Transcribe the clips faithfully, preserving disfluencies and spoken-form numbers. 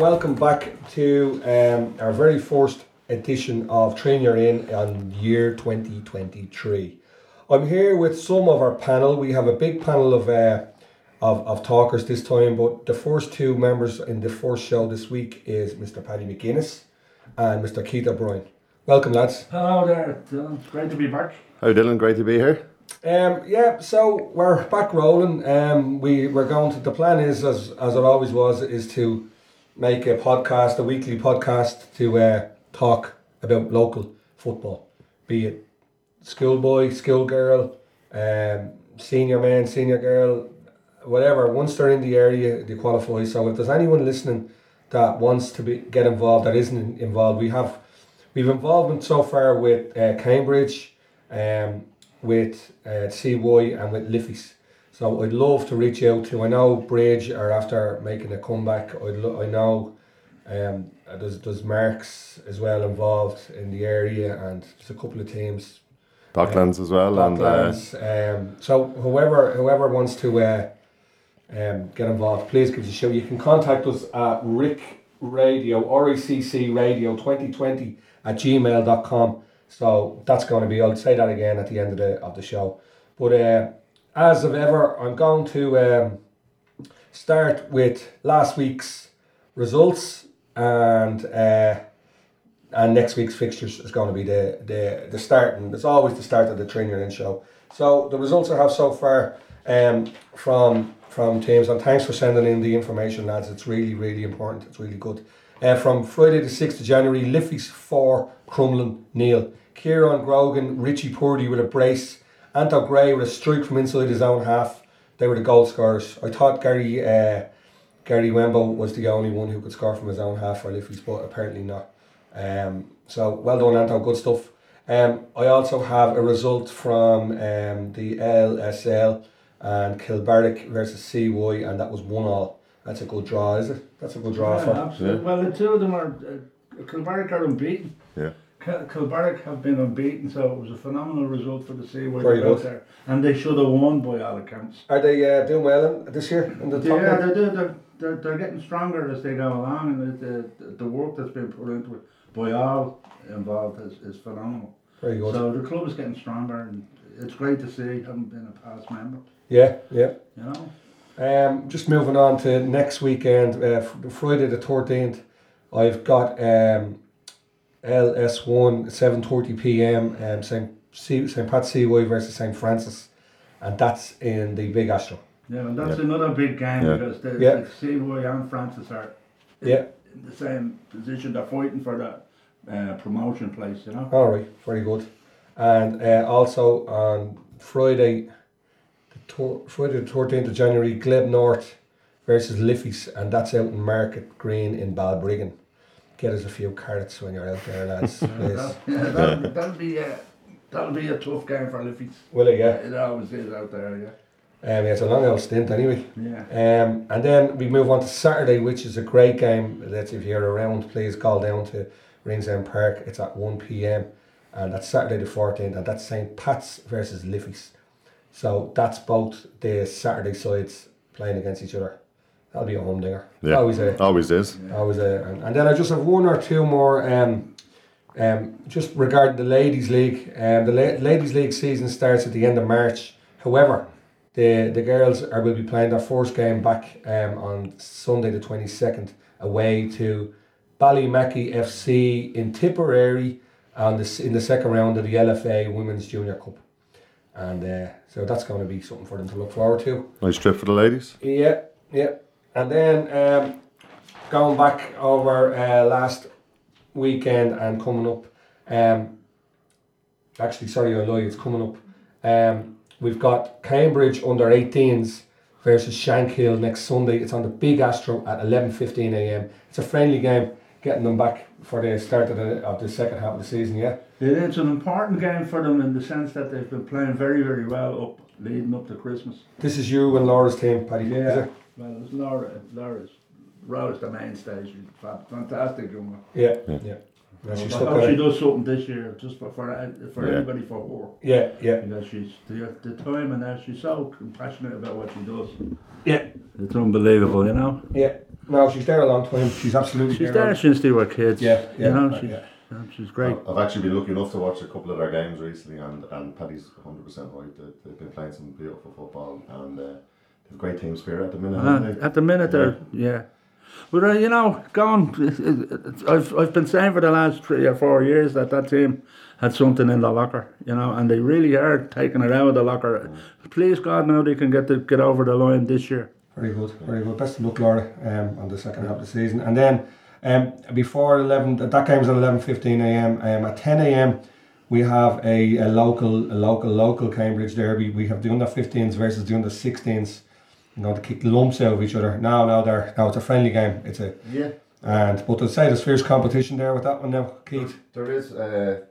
and welcome back to um, our very first edition of Train You're In on year twenty twenty-three. I'm here with some of our panel. We have a big panel of uh, of, of talkers this time, but the first two members in the first show this week is Mister Paddy McGuinness and Mister Keith O'Brien. Welcome, lads. Hello there, Dylan. Great to be back. Hi, Dylan. Great to be here. Um, yeah, so we're back rolling. Um, we we're going to the plan is as as it always was is to make a podcast, a weekly podcast to uh, talk about local football, be it schoolboy, schoolgirl, um, senior man, senior girl, whatever. Once they're in the area, they qualify. So if there's anyone listening that wants to be get involved that isn't involved, we have we've involvement so far with uh, Cambridge, um. with uh, C Y and with Liffey's. So I'd love to reach out to, I know Bridge are after making a comeback. I'd lo- I know um, there's, there's Marks as well involved in the area, and there's a couple of teams. Docklands um, as well. Docklands. And, uh, um, so whoever whoever wants to uh, um, get involved, please give us a shout. You can contact us at rick radio, R E C C radio twenty twenty at gmail dot com. So that's going to be, I'll say that again at the end of the of the show. But uh, as of ever, I'm going to um, start with last week's results, and uh, and next week's fixtures is going to be the the the start, and it's always the start of the Train You're In show. So the results I have so far um, from from teams, and thanks for sending in the information, lads. It's really really important. It's really good. Uh, from Friday the sixth of January, Liffey's four, Crumlin nil. Kieran Grogan, Richie Purdy with a brace. Anto Grey with a strike from inside his own half. They were the goal scorers. I thought Gary uh, Gary Wemble was the only one who could score from his own half for Liffey's, but apparently not. Um, so well done, Anto. Good stuff. Um, I also have a result from um, the L S L and Kilbarrack versus C Y, and that was one all. That's a good draw, is it? That's a good draw. Yeah, for absolutely. Yeah. Well, the two of them are... Uh, Kilbarrack are unbeaten. Yeah. Kil- Kilbarrack have been unbeaten, so it was a phenomenal result for the Seaway out there. And they should have won by all accounts. Are they uh, doing well in, this year? In the top yeah, they do. They're, they're, they're getting stronger as they go along, and the, the, the work that's been put into it by all involved is, is phenomenal. Very good. So the club is getting stronger, and it's great to see. Having been a past member. Yeah, yeah. You know? Um, just moving on to next weekend, uh, Friday the thirteenth, I've got um, L S one, seven thirty p.m, um, Saint Pat's C Y versus Saint Francis, and that's in the Big Astro. Yeah, and that's yeah. another big game yeah. because the, yeah. the C Y and Francis are in, yeah. in the same position. They're fighting for the uh, promotion place, you know. All right, very good. And uh, also on Friday... Friday the thirteenth of January, Glebe North versus Liffey's, and that's out in Market Green in Balbriggan. Get us a few carrots when you're out there, lads. Please. Yeah, that'll, that'll be a that'll be a tough game for Liffey's. Will it? Yeah, it always is out there. Yeah. Um, yeah, it's a long old stint anyway. Yeah. Um, and then we move on to Saturday, which is a great game. Let's if you're around, please call down to Ringsend Park. It's at one p.m. and that's Saturday the fourteenth, and that's Saint Pat's versus Liffey's. So that's both the Saturday sides playing against each other. That'll be a humdinger. Yeah, always, a, always is. Yeah. Always a, and, and then I just have one or two more. Um, um, just regarding the ladies' league, um, the la- ladies' league season starts at the end of March. However, the the girls are will be playing their first game back um on Sunday the twenty second away to Ballymackey F C in Tipperary, on this in the second round of the L F A Women's Junior Cup. And uh, so that's going to be something for them to look forward to. Nice trip for the ladies. Yeah, yeah. And then um, going back over uh, last weekend and coming up, um, actually, sorry, I lied, it's coming up. Um, we've got Cambridge under eighteens versus Shankill next Sunday. It's on the Big Astro at eleven fifteen a.m. It's a friendly game, getting them back for the start of the, of the second half of the season, yeah? It's an important game for them in the sense that they've been playing very, very well up leading up to Christmas. This is you and Laura's team, Paddy. Yeah, is it? Well, it's Laura. Laura's, Laura's the mainstay. She's fantastic, young one. Yeah, yeah. yeah. yeah she's I hope she does something this year, just for for, for yeah. everybody, for her. Yeah, yeah. Because she's the, the time and now she's so passionate about what she does. Yeah. It's unbelievable, you know? Yeah. No, she's there a long time. She's absolutely she's there. She's there since they were kids. Yeah, yeah, you know, right, she's, yeah. She's great. I've actually been lucky enough to watch a couple of their games recently, and, and Paddy's one hundred percent right. They, they've been playing some beautiful football, and uh, they've great team spirit at the minute. Uh, at the minute, yeah. They're, yeah. But, uh, you know, gone, I've, I've been saying for the last three or four years that that team had something in the locker, you know, and they really are taking it out of the locker. Mm. Please, God, now they can get the, get over the line this year. Very good, very good. Best of luck, Laura, um, on the second half of the season. And then... Um, before eleven, that game was at eleven fifteen a.m. Um, at ten a.m. we have a, a local a local local Cambridge derby. We have the under fifteens versus the under sixteens. You know, to kick lumps out of each other. Now, now they're now it's a friendly game. It's a yeah. And but I'd say there's fierce competition there with that one now, Keith. There is uh,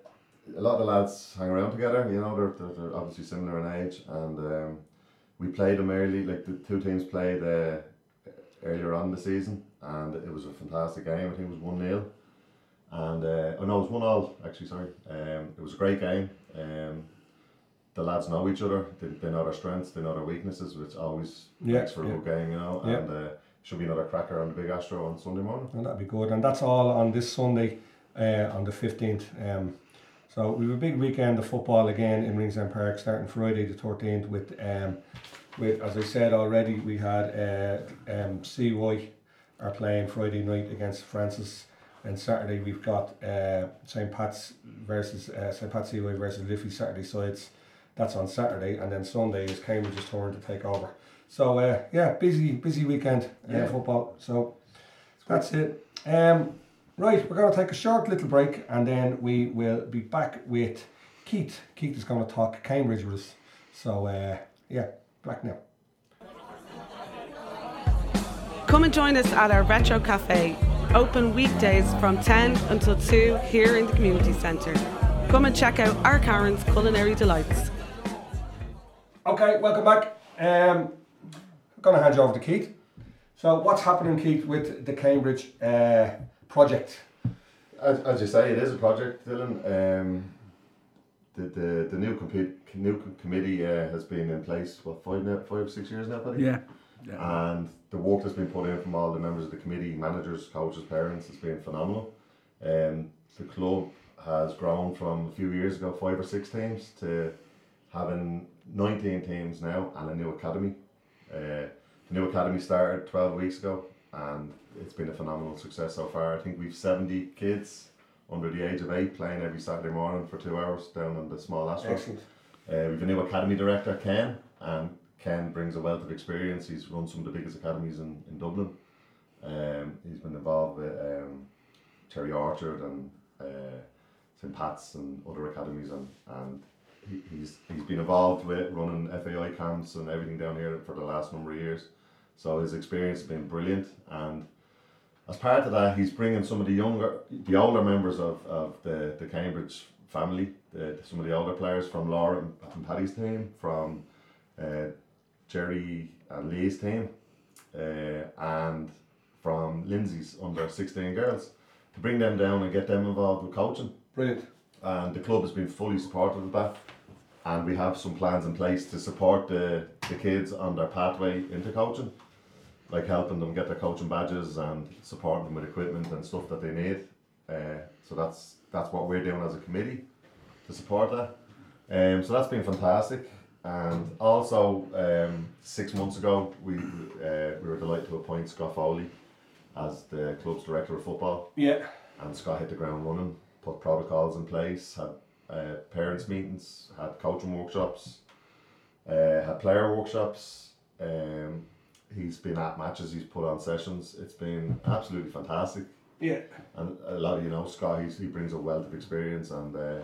a lot of lads hang around together. You know, they're they're, they're obviously similar in age, and um, we played them early. Like the two teams played uh, earlier on in the season. And it was a fantastic game. I think it was one nil, and uh, oh no, it was one all actually. Sorry, um, it was a great game. Um, the lads know each other. They, they know their strengths. They know their weaknesses, which always yeah, makes for yeah. a good game, you know. Yeah. And uh, should be another cracker on the Big Astro on Sunday morning. And that'd be good. And that's all on this Sunday, uh, on the fifteenth. Um, so we have a big weekend of football again in Ringsend Park, starting Friday the thirteenth with um, with as I said already, we had uh, um, C Y. Are playing Friday night against Francis, and Saturday we've got uh, Saint Pat's versus uh, Saint Pat's Seaway versus Liffey Saturday sides. That's on Saturday, and then Sunday is Cambridge's turn to take over. So uh, yeah, busy busy weekend uh, yeah. football. So that's it. Um, right, we're gonna take a short little break, and then we will be back with Keith. Keith is gonna talk Cambridge with us. So uh, yeah, back now. Come and join us at our Retro Cafe, open weekdays from ten until two here in the community centre. Come and check out our Karen's culinary delights. Okay, welcome back. Um, I'm going to hand you over to Keith. So what's happening, Keith, with the Cambridge uh, project? As, as you say, it is a project, Dylan. Um, the, the the new, compi- new committee uh, has been in place, what, five, now, five six years now, buddy? Yeah. Yeah. And the work that's been put in from all the members of the committee, managers, coaches, parents, has been phenomenal. Um, the club has grown from a few years ago, five or six teams, to having nineteen teams now and a new academy. Uh, the new academy started twelve weeks ago, and it's been a phenomenal success so far. I think we've seventy kids under the age of eight playing every Saturday morning for two hours down on the small Astro. Excellent. Uh, we've a new academy director, Ken, and Ken brings a wealth of experience. He's run some of the biggest academies in, in Dublin. Um, he's been involved with um, Cherry Orchard and uh, Saint Pat's and other academies, and, and he, he's he's been involved with running F A I camps and everything down here for the last number of years. So his experience has been brilliant, and as part of that, he's bringing some of the younger, the older members of, of the, the Cambridge family, the, some of the older players from Laura and, and Paddy's team, from uh, Jerry and Lee's team, uh, and from Lindsay's under sixteen girls, to bring them down and get them involved with coaching. Brilliant. And the club has been fully supportive of that, and we have some plans in place to support the, the kids on their pathway into coaching, like helping them get their coaching badges and supporting them with equipment and stuff that they need. Uh, so that's that's what we're doing as a committee to support that. Um, so that's been fantastic. And also, um, six months ago, we uh, we were delighted to appoint Scott Foley as the club's director of football. Yeah. And Scott hit the ground running, put protocols in place, had uh, parents meetings, had coaching workshops, uh, had player workshops. Um, he's been at matches, he's put on sessions. It's been absolutely fantastic. Yeah. And a lot of, you know, Scott, he's, he brings a wealth of experience and. Uh,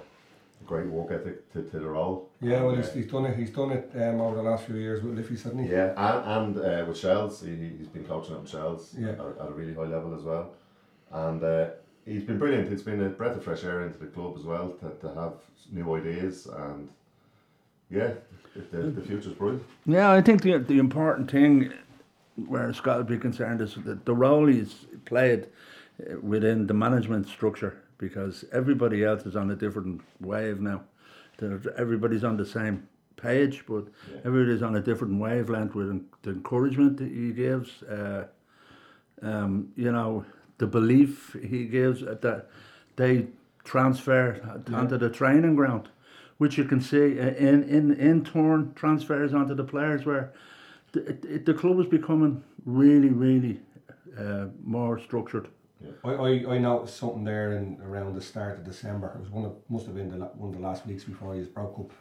Great work ethic to, to the role. Yeah, well, he's, he's done it. He's done it um, over the last few years with Liffey, hasn't he? Yeah, and, and uh, with Shells, he, he's been coaching up with Shells yeah. at, at a really high level as well. And uh, he's been brilliant. It's been a breath of fresh air into the club as well to, to have new ideas, and yeah, the, the future's brilliant. Yeah, I think the the important thing where Scott would be concerned is that the role he's played within the management structure. Because everybody else is on a different wave now. Everybody's on the same page, but yeah. everybody's on a different wavelength with the encouragement that he gives, uh, um, you know, the belief he gives that they transfer yeah. onto the training ground, which you can see in in, in turn transfers onto the players, where the, the club is becoming really, really uh, more structured. Yeah. I, I, I noticed something there in around the start of December. It was one of must have been the, one of the last weeks before he was broke up,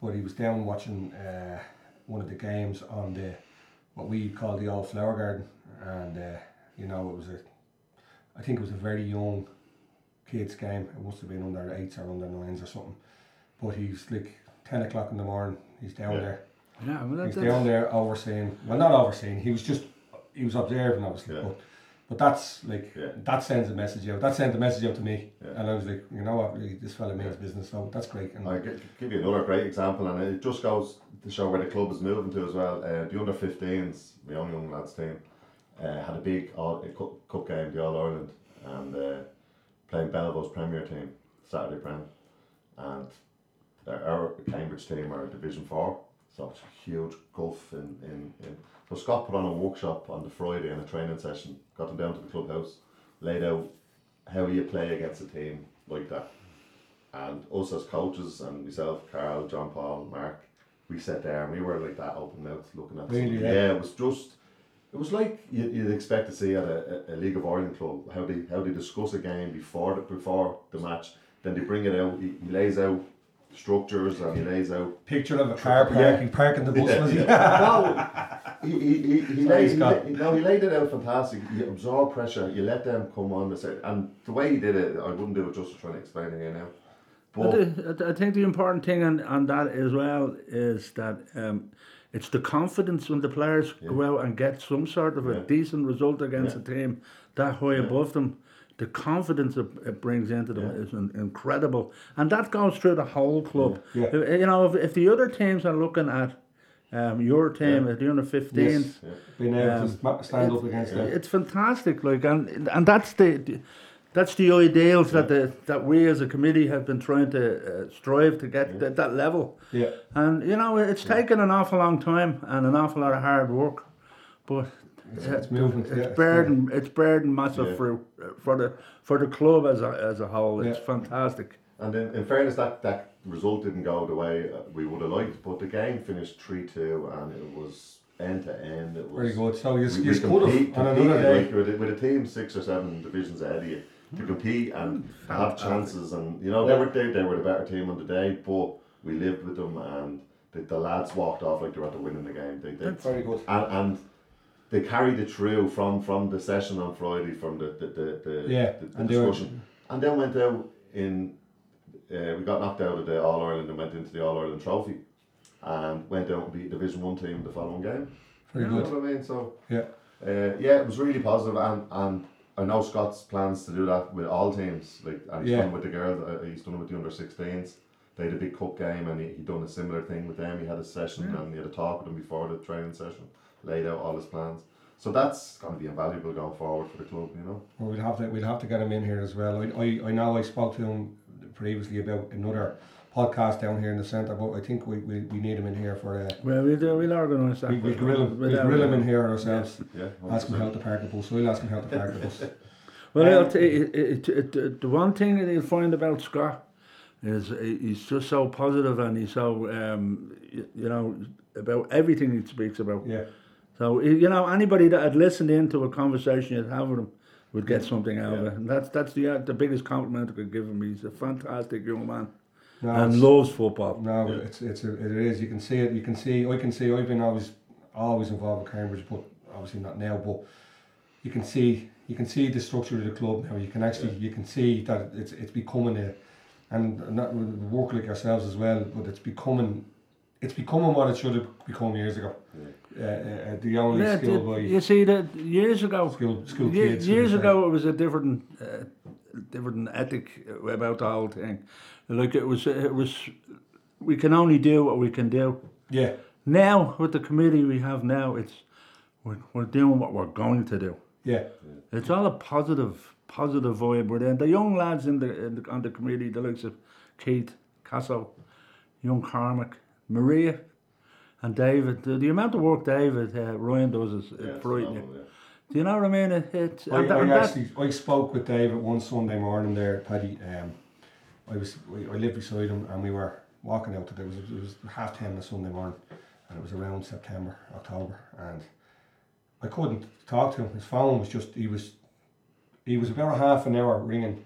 but he was down watching uh, one of the games on the what we call the old flower garden, and uh, you know it was a, I think it was a very young kids game. It must have been under eights or under nines or something. But he's like ten o'clock in the morning. He's down yeah. there. Yeah, well, he's down there overseeing. Well, not overseeing. He was just he was observing, obviously. Yeah. But, but that's like yeah. that sends a message out. That sent a message out to me, yeah. and I was like, you know what, really, this fella means yeah. business. So that's great. And I give you another great example, and it just goes to show where the club is moving to as well. Uh, the under fifteens, my own young lads team, uh, had a big all, a cup, cup game, the All Ireland, and uh, playing Belvos Premier team Saturday Prem, and our Cambridge team are Division Four, so it's a huge gulf in, in, in. So Scott put on a workshop on the Friday and a training session, got them down to the clubhouse, laid out how you play against a team like that, and us as coaches and myself, Carl, John Paul, Mark, we sat there and we were like that open mouth looking at really, yeah. yeah, it was just, it was like you'd, you'd expect to see at a, a League of Ireland club, how they how they discuss a game before the, before the match, then they bring it out, he, he lays out structures and he lays out picture of a car parking yeah. parking the bus yeah, was he? Yeah. No, he, he, he, he, laid, he, laid, no, he laid it out fantastic. You absorb pressure, you let them come on the side, and the way he did it, I wouldn't do it just to try and explain it here now, but I think the important thing on, on that as well is that um, it's the confidence when the players yeah. go out and get some sort of yeah. a decent result against yeah. a team that high yeah. above them. The confidence it brings into them yeah. is incredible, and that goes through the whole club. Yeah. Yeah. You know, if, if the other teams are looking at um, your team yeah. at the under fifteens, yes. being able um, to stand it, up against them, it's fantastic. Like, and and that's the that's the ideals yeah. that the that we as a committee have been trying to uh, strive to get at yeah. that, that level. Yeah, and you know, it's yeah. taken an awful long time and an awful lot of hard work, but. It's, it's, moving, it's, yeah, burden, yeah. it's burden massive yeah. for for the for the club as a as a whole. It's yeah. fantastic. And in, in fairness, that, that result didn't go the way we would have liked, but the game finished three two and it was end to end. It was very good. So you you could have on another day like, with, a, with a team six or seven divisions ahead of you to compete and to have chances, and you know they were they, they were the better team on the day, but we lived with them, and the, the lads walked off like they were at the win in the game. They, they, That's very good. And, and they carried it through from, from the session on Friday, from the the, the, the, yeah, the, the and discussion. Were, and then went out in, uh, we got knocked out of the All-Ireland and went into the All-Ireland Trophy. And went out and beat Division one team the following game. Very you good. Know what I mean? So, yeah. Uh, yeah, it was really positive, and, and I know Scott's plans to do that with all teams. Like, and he's yeah. done with the girls, uh, he's done it with the under sixteens. They had a big cup game and he, he done a similar thing with them. He had a session yeah. and he had a talk with them before the training session. Laid out all his plans, so that's going to be invaluable going forward for the club, you know. Well, we'd have to we'd have to get him in here as well. I I, I know I spoke to him previously about another podcast down here in the centre, but I think we, we, we need him in here for. Uh, well, we'll do, we'll organise that. We, we'll grill him. We'll, we'll grill him in here ourselves. Yeah. yeah ask him how to park the bus. We'll ask him how to park the bus. Well, um, t- it, it, it, it, the one thing that you'll find about Scott is he's just so positive, and he's so um you, you know about everything he speaks about. Yeah. So, you know, anybody that had listened into a conversation you'd have with him would get something out yeah. of it. And that's that's the uh, the biggest compliment I could give him. He's a fantastic young man no, and loves football. No, yeah. it's it's a, it is. You can see it. You can see, I can see, I've been always always involved with Cambridge, but obviously not now. But you can see you can see the structure of the club now. You can actually, yeah. you can see that it's it's becoming a, and not work like ourselves as well, but it's becoming, it's becoming what it should have become years ago. Yeah. Uh, uh, the only yeah, skill by you see that years ago school, school y- kids years ago it was a different uh, different ethic about the whole thing. Like it was it was we can only do what we can do. Yeah. Now with the committee we have now, it's we're, we're doing what we're going to do. Yeah. yeah. It's all a positive positive vibe within the young lads in the, in the on the committee, the likes of Keith Castle, young Carmack Maria. And David, the, the amount of work David uh, Ryan does is yeah, frightening. Normal, yeah. Do you know what I mean? It, it, I, that, I actually that, I spoke with David one Sunday morning there, Paddy. Um, I was I lived beside him, and we were walking out. There was it was half ten on a Sunday morning, and it was around September, October, and I couldn't talk to him. His phone was just he was he was about half an hour ringing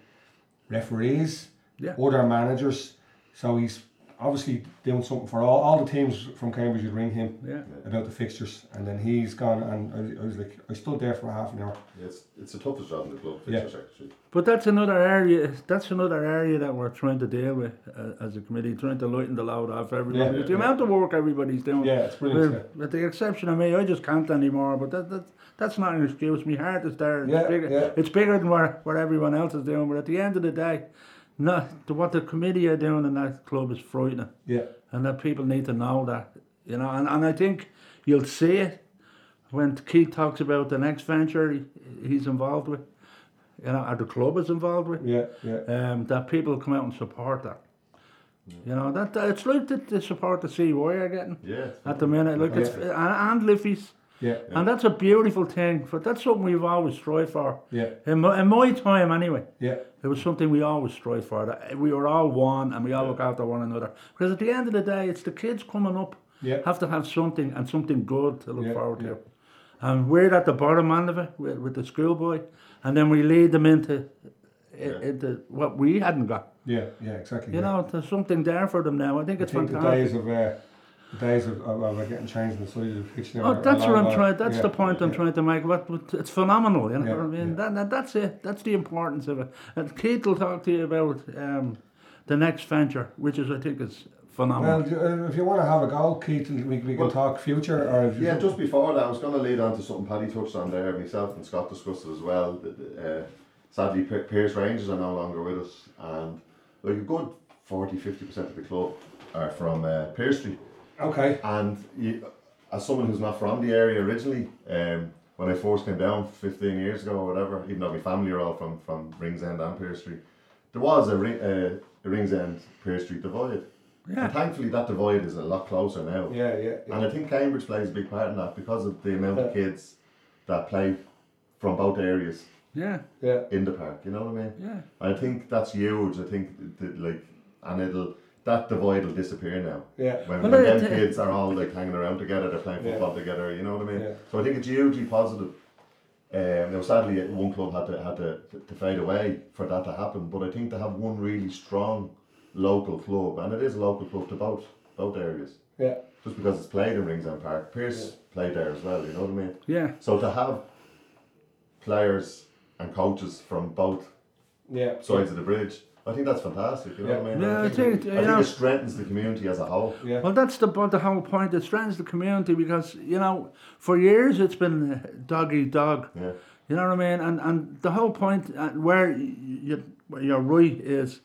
referees, yeah. other managers. So he's obviously doing something for all, all the teams from Cambridge would ring him yeah. about the fixtures, and then he's gone, and I, I was like, I stood there for half an hour. Yeah, it's, it's the toughest job in the club, fixtures yeah. actually. But that's another area, that's another area that we're trying to deal with uh, as a committee, trying to lighten the load off everybody. Yeah, yeah, the yeah. amount of work everybody's doing. Yeah, it's brilliant. With, yeah. with the exception of me, I just can't anymore, but that, that that's not an excuse. My heart is there. It's, yeah, bigger, yeah. it's bigger than what, what everyone else is doing, but at the end of the day, no, the, what the committee are doing in that club is frightening. Yeah. And that people need to know that, you know. And, and I think you'll see it when Keith talks about the next venture he, he's involved with, you know, or the club is involved with. Yeah, yeah. Um, that people come out and support that. Yeah. You know, that, that it's like the, the support the C Y are getting. Yeah. At the minute, look, yeah. it's and, and Liffey's. Yeah, yeah. And that's a beautiful thing, but that's something we've always strived for. Yeah. In my, in my time, anyway. Yeah. It was something we always strived for. That we were all one, and we all yeah. look after one another. Because at the end of the day, it's the kids coming up yeah. have to have something and something good to look yeah. forward yeah. to. And we're at the bottom end of it with, with the schoolboy, and then we lead them into, yeah. into what we hadn't got. Yeah, yeah, exactly. You yeah. know, there's something there for them now. I think I it's think fantastic. The days of, uh, The days of, of, of getting changed in the side of the picture. Oh, that's what I'm trying. That's yeah. the point I'm yeah. trying to make. What, what it's phenomenal, you know yeah. what I mean? Yeah. That, that that's it. That's the importance of it. And Keith will talk to you about um, the next venture, which is I think is phenomenal. Well, if you want to have a go, Keith, we we can well, talk future. Or if yeah, don't... just before that, I was going to lead on to something Paddy touched on there. Myself and Scott discussed it as well. Uh, sadly, Pearse Rangers are no longer with us, and like a good forty, fifty percent of the club are from uh, Pearse Street. Okay. And you, as someone who's not from the area originally, um, when I first came down fifteen years ago or whatever, even though my family are all from, from Ringsend and Pearse Street, there was a, ring, uh, a Ringsend Pearse Street divide. Yeah. And thankfully that divide is a lot closer now. Yeah, yeah, yeah. And I think Cambridge plays a big part in that because of the amount yeah. of kids that play from both areas. Yeah, yeah. In the park, you know what I mean? Yeah. I think that's huge. I think that, like, and it'll. That divide will disappear now. Yeah. When, well, when them t- kids are all like hanging around together, they're playing football yeah. together, you know what I mean? Yeah. So I think it's hugely positive. Um, now sadly one club had to had to, to fade away for that to happen, but I think to have one really strong local club, and it is a local club to both both areas. Yeah. Just because it's played in Ringsend Park. Pearse yeah. played there as well, you know what I mean? Yeah. So to have players and coaches from both yeah. sides of the bridge, I think that's fantastic, you know yeah. what I mean? Yeah, I think, I think, I think know, it strengthens the community as a whole. Yeah. Well, that's the, the whole point. It strengthens the community because, you know, for years it's been dog-eat-dog. Yeah. You know what I mean? And and the whole point where, you, where you're right is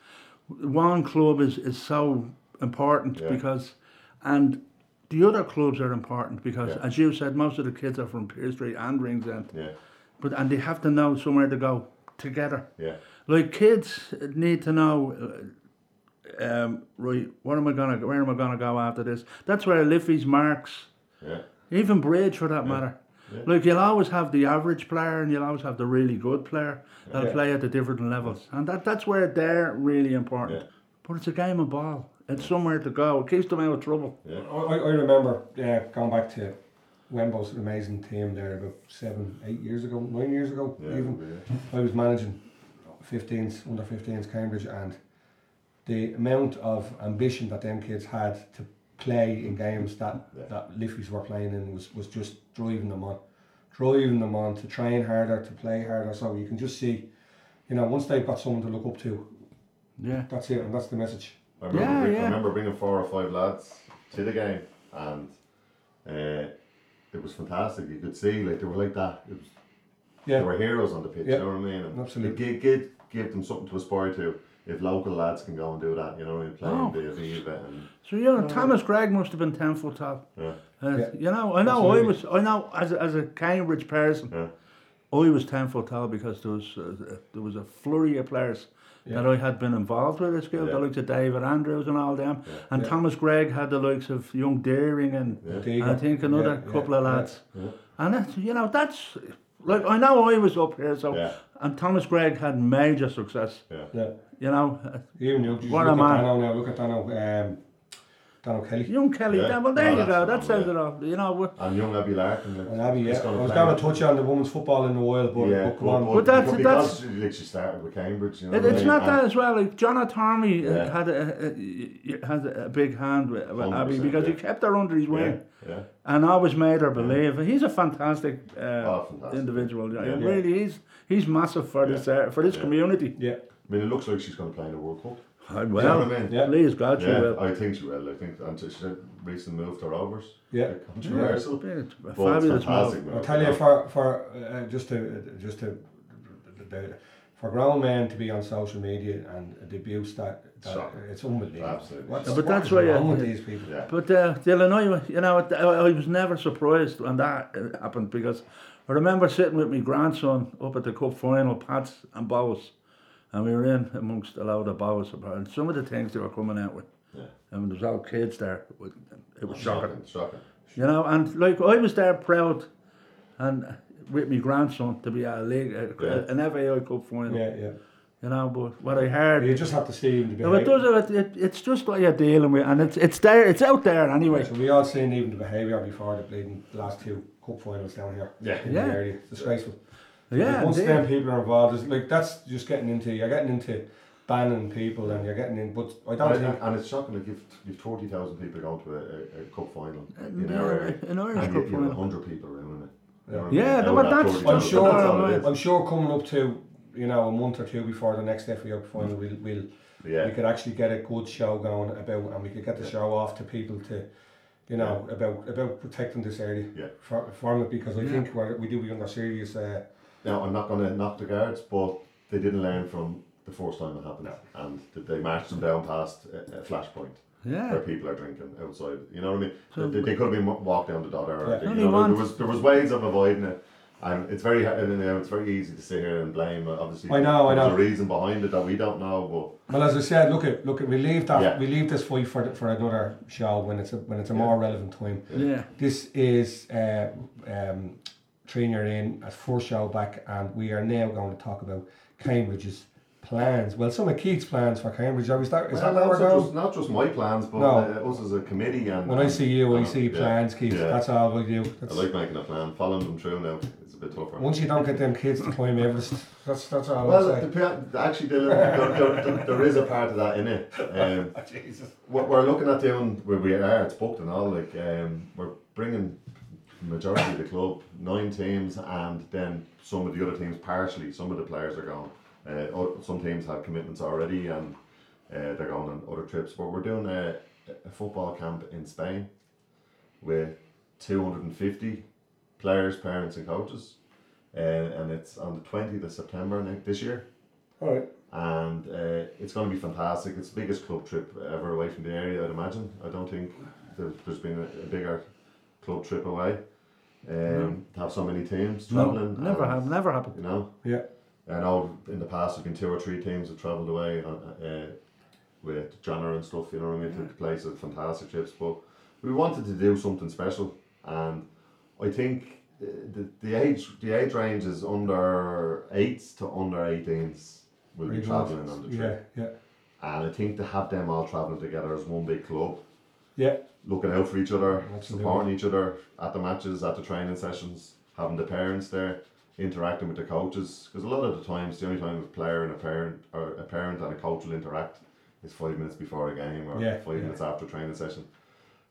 one club is, is so important yeah. because... and. The other clubs are important because, yeah. as you said, most of the kids are from Pearse Street and Ringsend. Yeah. But, and they have to know somewhere to go together. Yeah. Like kids need to know, um, right? What am I gonna? Where am I gonna go after this? That's where Liffey's, Marks, yeah. even Bridge for that yeah. matter. Yeah. Like you'll always have the average player, and you'll always have the really good player that'll yeah. play at the different levels, and that that's where they're really important. Yeah. But it's a game of ball. It's somewhere to go. It keeps them out of trouble. Yeah. I I remember uh, going back to Wemble's amazing team there about seven, eight years ago, nine years ago yeah, even. Yeah. I was managing fifteens, under fifteens Cambridge, and the amount of ambition that them kids had to play in games that, yeah. that Liffeys were playing in was, was just driving them on. Driving them on to train harder, to play harder. So you can just see, you know, once they've got someone to look up to, yeah, that's it, and that's the message. I remember, yeah, bring, yeah. I remember bringing four or five lads to the game, and uh, it was fantastic. You could see, like, they were like that. It was, yeah. They were heroes on the pitch, yeah. you know what I mean? And absolutely. It gave, gave, gave them something to aspire to. If local lads can go and do that, you know what I mean? Playing oh. the Aviva and... So, you know, oh. Thomas Gregg must have been ten foot tall. Yeah. Uh, yeah. You know, I know absolutely. I was... I know, as a, as a Cambridge person, yeah. I was ten foot tall because there was, uh, there was a flurry of players yeah. that I had been involved with at school. Yeah. The likes of David Andrews and all them. Yeah. And yeah. Thomas Gregg had the likes of Young Deering and, yeah. and I think another yeah. couple yeah. of lads. Yeah. Yeah. And, it, you know, that's... Like, I know I was up here, so yeah. and Thomas Gregg had major success. Yeah. yeah. You know, even you, what a man. Now, look at Donald, um, Donald Kelly. Young Kelly, yeah. Yeah, well, there no, you go, that sounds it off. You know, and young Abby Larkin. Like, and Abby, yeah. I was going to touch on the women's football in the world, but, yeah, but, but, on. but, but that's, because that's, literally started with Cambridge. You know it, it's I mean? not and that as well. Like, John O'Torme yeah. had, a, had a big hand with, with Abby because yeah. he kept her under his wing. Yeah. yeah. And always made her believe. Yeah. He's a fantastic, uh, oh, fantastic. individual. Yeah. Yeah. He really, he's he's massive for yeah. this uh, for this yeah. community. Yeah. I mean, it looks like she's going to play in the World Cup. I will. You know what I mean? Yeah. Please, God, she yeah. will. I think she will. I think until she recently moved her overs. Yeah. Controversial. Yeah. Yeah. Fabulous. Fantastic move. I'll tell you, for for uh, just to just to the, for grown men to be on social media and the abuse that, that so, it's unbelievable. Absolutely. What's, yeah, but what that's why wrong I, with these people? Yeah. But uh, Dylan, I, you know, I, I was never surprised when that happened because I remember sitting with my grandson up at the cup final, Pats and Bows, and we were in amongst a load of Bows, and some of the things they were coming out with, yeah. and there was all kids there. It was, it was shocking. shocking, shocking. You know, and like I was there proud, and. with my grandson to be at a league, a, yeah. an F A I Cup final. Yeah, yeah. You know, but what I heard. You just have to see him to be. No, it does. It, it, it's just what you're dealing with, and it's it's there. It's out there anyway. Yeah, so we all seen even the behaviour before the bleeding last two cup finals down here. Yeah, in yeah. the area. It's disgraceful. Yeah. Like, once them people are involved, it's like that's just getting into. You're getting into banning people, and you're getting in. But I don't and think. And it's shocking. Like you've you've forty thousand people going to a, a, a cup final in an area, an Irish and cup you, final. You hundred people around it. Yeah, no, but that's. I'm sure. I'm sure coming up to you know a month or two before the next F A I final, we'll we'll yeah. we could actually get a good show going about, and we could get the show off to people to, you know, yeah. about about protecting this area. Yeah. For, from it because I yeah. think we're, we do be under serious. Uh, now I'm not going to knock the guards, but they didn't learn from the first time it happened, no. and they marched them down past a, a flashpoint. Yeah. Where people are drinking outside, you know what I mean? So they, they could have been walked down the dot or yeah. you know, there was there was ways of avoiding it, and it's very and, you know, it's very easy to sit here and blame. Obviously, I know, I know. There's a reason behind it that we don't know. But well, as I said, look at look at we leave that yeah. we leave this fight for the, for another show when it's a, when it's a yeah. more relevant time. Yeah. yeah. This is uh, um, Trainer in at first show back, and we are now going to talk about Cambridge's plans. Well, some of Keith's plans for Cambridge. Are we start, is well, that not just, not just my plans, but no. uh, us as a committee. And when I see you, I see yeah, plans, Keith. Yeah. That's all I do. That's I like making a plan. Following them through now, it's a bit tougher. Once you don't get them kids to climb Everest, that's that's all. Well, I the, actually, there, there, there, there is a part of that in it. Um, oh, Jesus. What we're looking at doing, where we are, it's booked and all. Like um, we're bringing majority of the club, nine teams, and then some of the other teams partially. Some of the players are gone. Uh, some teams have commitments already and uh, they're going on other trips, but we're doing a, a football camp in Spain with two hundred fifty players, parents and coaches, uh, and it's on the twentieth of September this year. All right. And uh, it's going to be fantastic. It's the biggest club trip ever away from the area, I'd imagine. I don't think there's, there's been a, a bigger club trip away um, no. to have so many teams travelling. No, never, and, have, never happened. You know? Yeah. I know in the past there's been two or three teams that travelled away on, uh, with Jana and stuff, you know what I mean, yeah. to places, of fantastic trips, but we wanted to do something special, and I think the the age the age range is under eights to under eighteens will be travelling on the trip. Yeah, yeah. And I think to have them all travelling together as one big club. Yeah. Looking out for each other, absolutely. Supporting each other at the matches, at the training sessions, having the parents there. Interacting with the coaches, because a lot of the times the only time a player and a parent or a parent and a coach will interact is five minutes before a game or yeah, five yeah. minutes after a training session.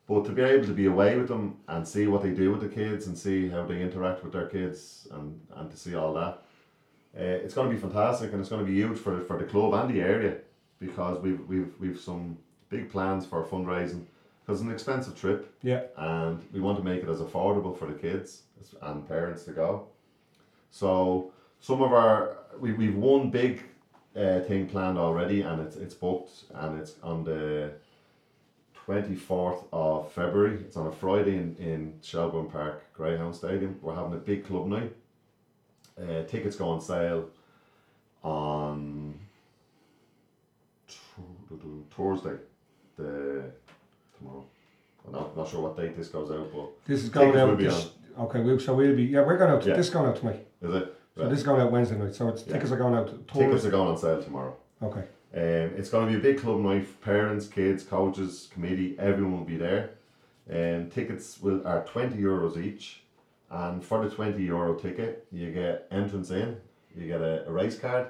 But to be able to be away with them and see what they do with the kids and see how they interact with their kids and, and to see all that, uh, it's going to be fantastic, and it's going to be huge for for the club and the area, because we've we've we've some big plans for fundraising, because it's an expensive trip, yeah, and we want to make it as affordable for the kids and parents to go. So some of our we we've one big uh, thing planned already, and it's it's booked, and it's on the twenty-fourth of February. It's on a Friday in, in Shelbourne Park Greyhound Stadium. We're having a big club night. Uh, tickets go on sale on Thursday. The tomorrow. I'm not, not sure what date this goes out, but this is going out. This, on Okay, we, so we'll be, yeah, we're going out, yeah. This is going out tonight. Is it? So right. This is going out Wednesday night, so it's, yeah. Tickets are going out tomorrow. Tickets are going on sale tomorrow. Okay. Um, it's going to be a big club night. Parents, kids, coaches, committee, everyone will be there. Um, tickets will are twenty euros each, and for the twenty euro ticket, you get entrance in, you get a, a race card,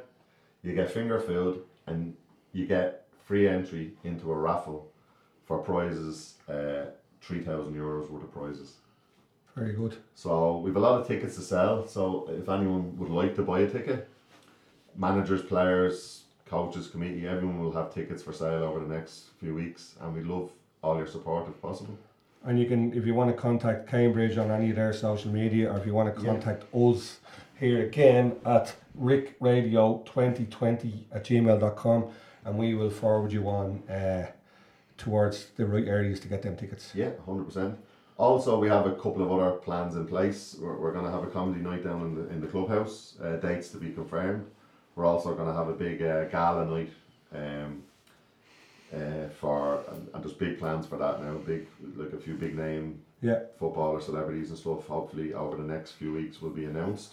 you get finger food, and you get free entry into a raffle for prizes, uh, three thousand euros worth of prizes. Very good. So we've a lot of tickets to sell, so if anyone would like to buy a ticket, managers, players, coaches, committee, everyone will have tickets for sale over the next few weeks, and we'd love all your support if possible. And you can, if you want to contact Cambridge on any of their social media, or if you want to contact yeah. us here again at rickradio twenty twenty at gmail dot com, and we will forward you on uh, towards the right areas to get them tickets. Yeah, one hundred percent. Also, we have a couple of other plans in place. We're, we're going to have a comedy night down in the, in the clubhouse, uh, dates to be confirmed. We're also going to have a big uh, gala night. Um, Uh, for and, and there's big plans for that now. Big, like a few big name yeah. footballer celebrities and stuff. Hopefully over the next few weeks will be announced.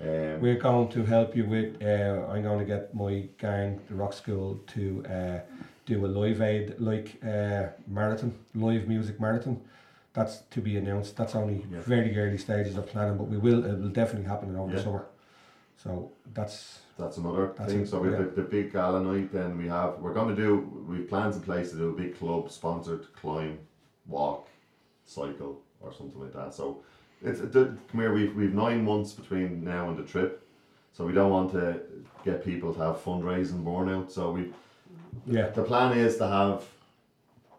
Um, We're going to help you with. Uh, I'm going to get my gang, the Rock School, to uh, do a live aid like uh, marathon, live music marathon. That's to be announced. That's only yeah. very early stages of planning, but we will. It will definitely happen over yeah. the summer. So that's. That's another That's thing. It, so we have yeah. the, the big gala night. Then we have we're going to do we've plans in place to do a big club sponsored climb, walk, cycle or something like that. So it's it, come here. We've we've nine months between now and the trip, so we don't want to get people to have fundraising burnout. So we yeah the plan is to have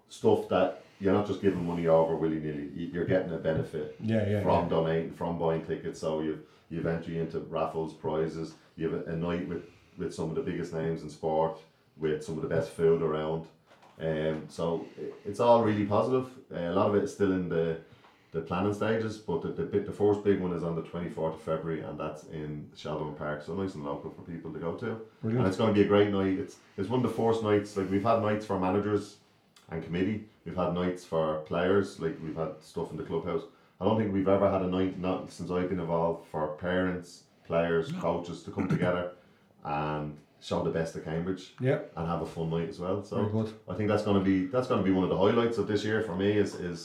stuff that you're not just giving money over willy nilly. You're getting a benefit yeah, yeah, from yeah. donating, from buying tickets. So you you entry into raffles, prizes. You have a night with, with some of the biggest names in sport, with some of the best food around. Um, so it, it's all really positive. Uh, a lot of it is still in the, the planning stages, but the, the, the first big one is on the twenty-fourth of February, and that's in Shelbourne Park, so nice and local for people to go to. Brilliant. And it's going to be a great night. It's it's one of the first nights, like we've had nights for managers and committee, we've had nights for players, like we've had stuff in the clubhouse. I don't think we've ever had a night, not since I've been involved, for parents, players, coaches to come together and show the best of Cambridge, yeah, and have a fun night as well. So very good. I think that's going to be that's going to be one of the highlights of this year for me. Is is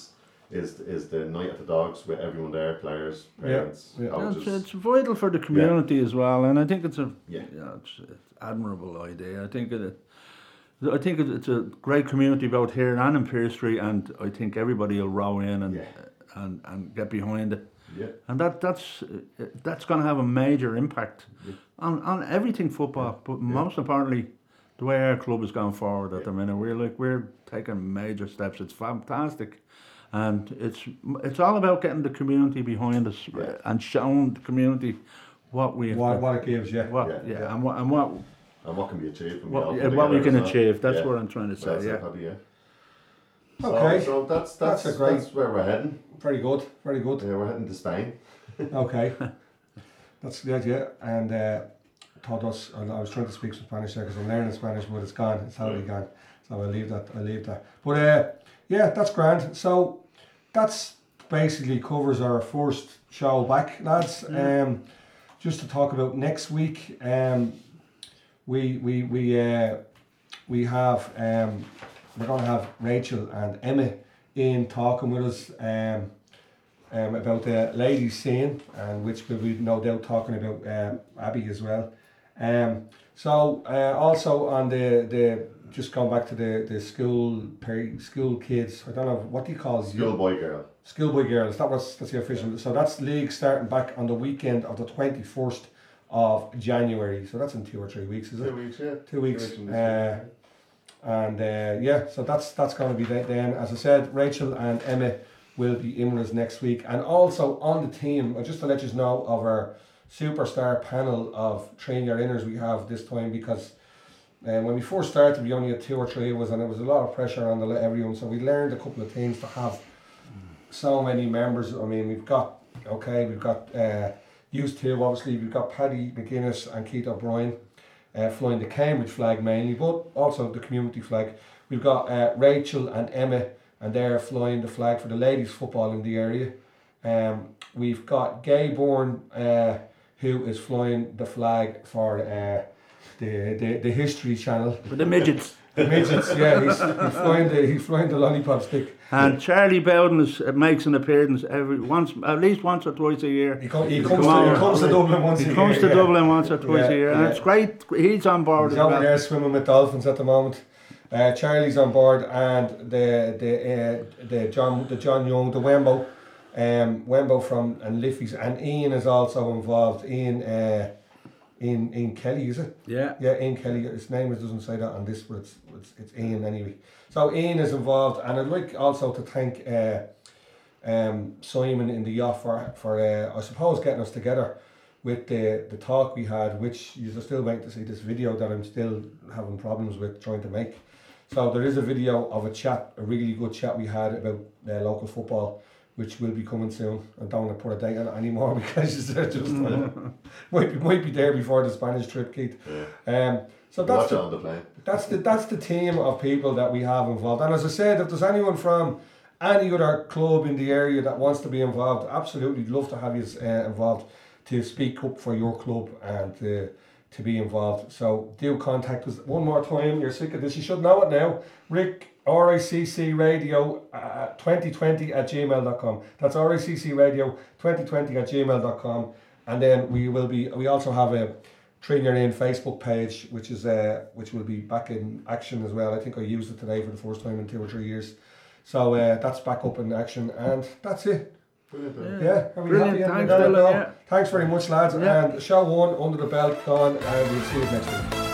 is is the night at the Dogs with everyone there, players, parents, yeah. Yeah. coaches. It's, it's vital for the community yeah. as well, and I think it's a yeah, yeah it's, it's an admirable idea. I think it. I think it, it's a great community both here and in Pearse Street, and I think everybody will row in and yeah. and, and get behind it. Yeah, and that that's uh, that's going to have a major impact yeah. on, on everything football, yeah. but most yeah. importantly, the way our club is going forward at yeah. the minute. We're like we're taking major steps. It's fantastic, and it's it's all about getting the community behind us yeah. and showing the community what we what, what it gives, yeah, what, yeah. yeah, and what and what and what can be achieved, from what, yeah, what we can achieve. That's yeah. what I'm trying to say. That's yeah. Probably, yeah. Okay, so, so that's, that's that's a great. That's where we're heading. Very good, very good. Yeah, we're heading to Spain. Okay, that's the idea. And uh, taught us. I was trying to speak some Spanish there because I'm learning Spanish, but it's gone. It's already gone. So I leave that. I leave that. But uh, yeah, that's grand. So that's basically covers our first show back, lads. Mm. Um, just to talk about next week. Um, we we we uh, we have. Um, We're going to have Rachel and Emma in talking with us um, um, about the ladies' scene, and which we'll be no doubt talking about um, Abby as well. Um, so uh, also on the, the just going back to the, the school peri- school kids. I don't know what do you call schoolboy girl. Schoolboy girls. That was that's the official. So that's league starting back on the weekend of the twenty-first of January. So that's in two or three weeks, is it? Two weeks. Yeah. Two weeks. Two weeks uh, And uh, yeah, so that's that's going to be that then. As I said, Rachel and Emma will be in with us next week. And also on the team, just to let you know of our superstar panel of Train Your Inners we have this time, because uh, when we first started, we only had two or three of us, and there was a lot of pressure on the everyone. So we learned a couple of things to have so many members. I mean, we've got, okay, we've got uh, used to, obviously, we've got Paddy McGuinness and Keith O'Brien. Uh, flying the Cambridge flag mainly, but also the community flag. We've got uh, Rachel and Emma, and they're flying the flag for the ladies' football in the area. Um, we've got Gay Bourne, uh, who is flying the flag for uh, the, the the History Channel. For the midgets. The midgets, yeah, he's, he's flying the he's flying the lollipop stick. And Charlie Bowden is, makes an appearance every once, at least once or twice a year. He, come, he, comes, come to, he comes to Dublin once he a year. He comes to yeah. Dublin once or twice yeah, a year, and yeah. it's great. He's on board. He's over well. there swimming with dolphins at the moment. Uh, Charlie's on board, and the the uh, the John the John Young the Wemble, um, Wemble from and Liffey's, and Ian is also involved. Ian. Uh, Ian, Ian Kelly, is it? Yeah. Yeah, Ian Kelly. His name doesn't say that on this, but it's, it's, it's Ian anyway. So Ian is involved, and I'd like also to thank uh, um, Simon in the yacht for, for uh, I suppose, getting us together with the, the talk we had, which you're still waiting to see this video that I'm still having problems with trying to make. So there is a video of a chat, a really good chat we had about uh, local football, which will be coming soon. I don't want to put a date on it anymore because they're just uh, might be might be there before the Spanish trip, Keith. Yeah. Um, so that's the, on the plane. that's the that's the team of people that we have involved. And as I said, if there's anyone from any other club in the area that wants to be involved, absolutely love to have you uh, involved to speak up for your club and uh, to be involved. So do contact us one more time. You're sick of this. You should know it now, Rick. R I C C radio uh, twenty twenty at gmail dot com. That's R I C C radio twenty twenty at gmail dot com. And then we will be, we also have a Train Your Name Facebook page, which is uh, which will be back in action as well. I think I used it today for the first time in two or three years. So uh, that's back up in action, and that's it. Brilliant. Yeah, are we happy? Thanks, yeah. Thanks very much, lads. Yeah. And show one under the belt, gone, and we'll see you next week.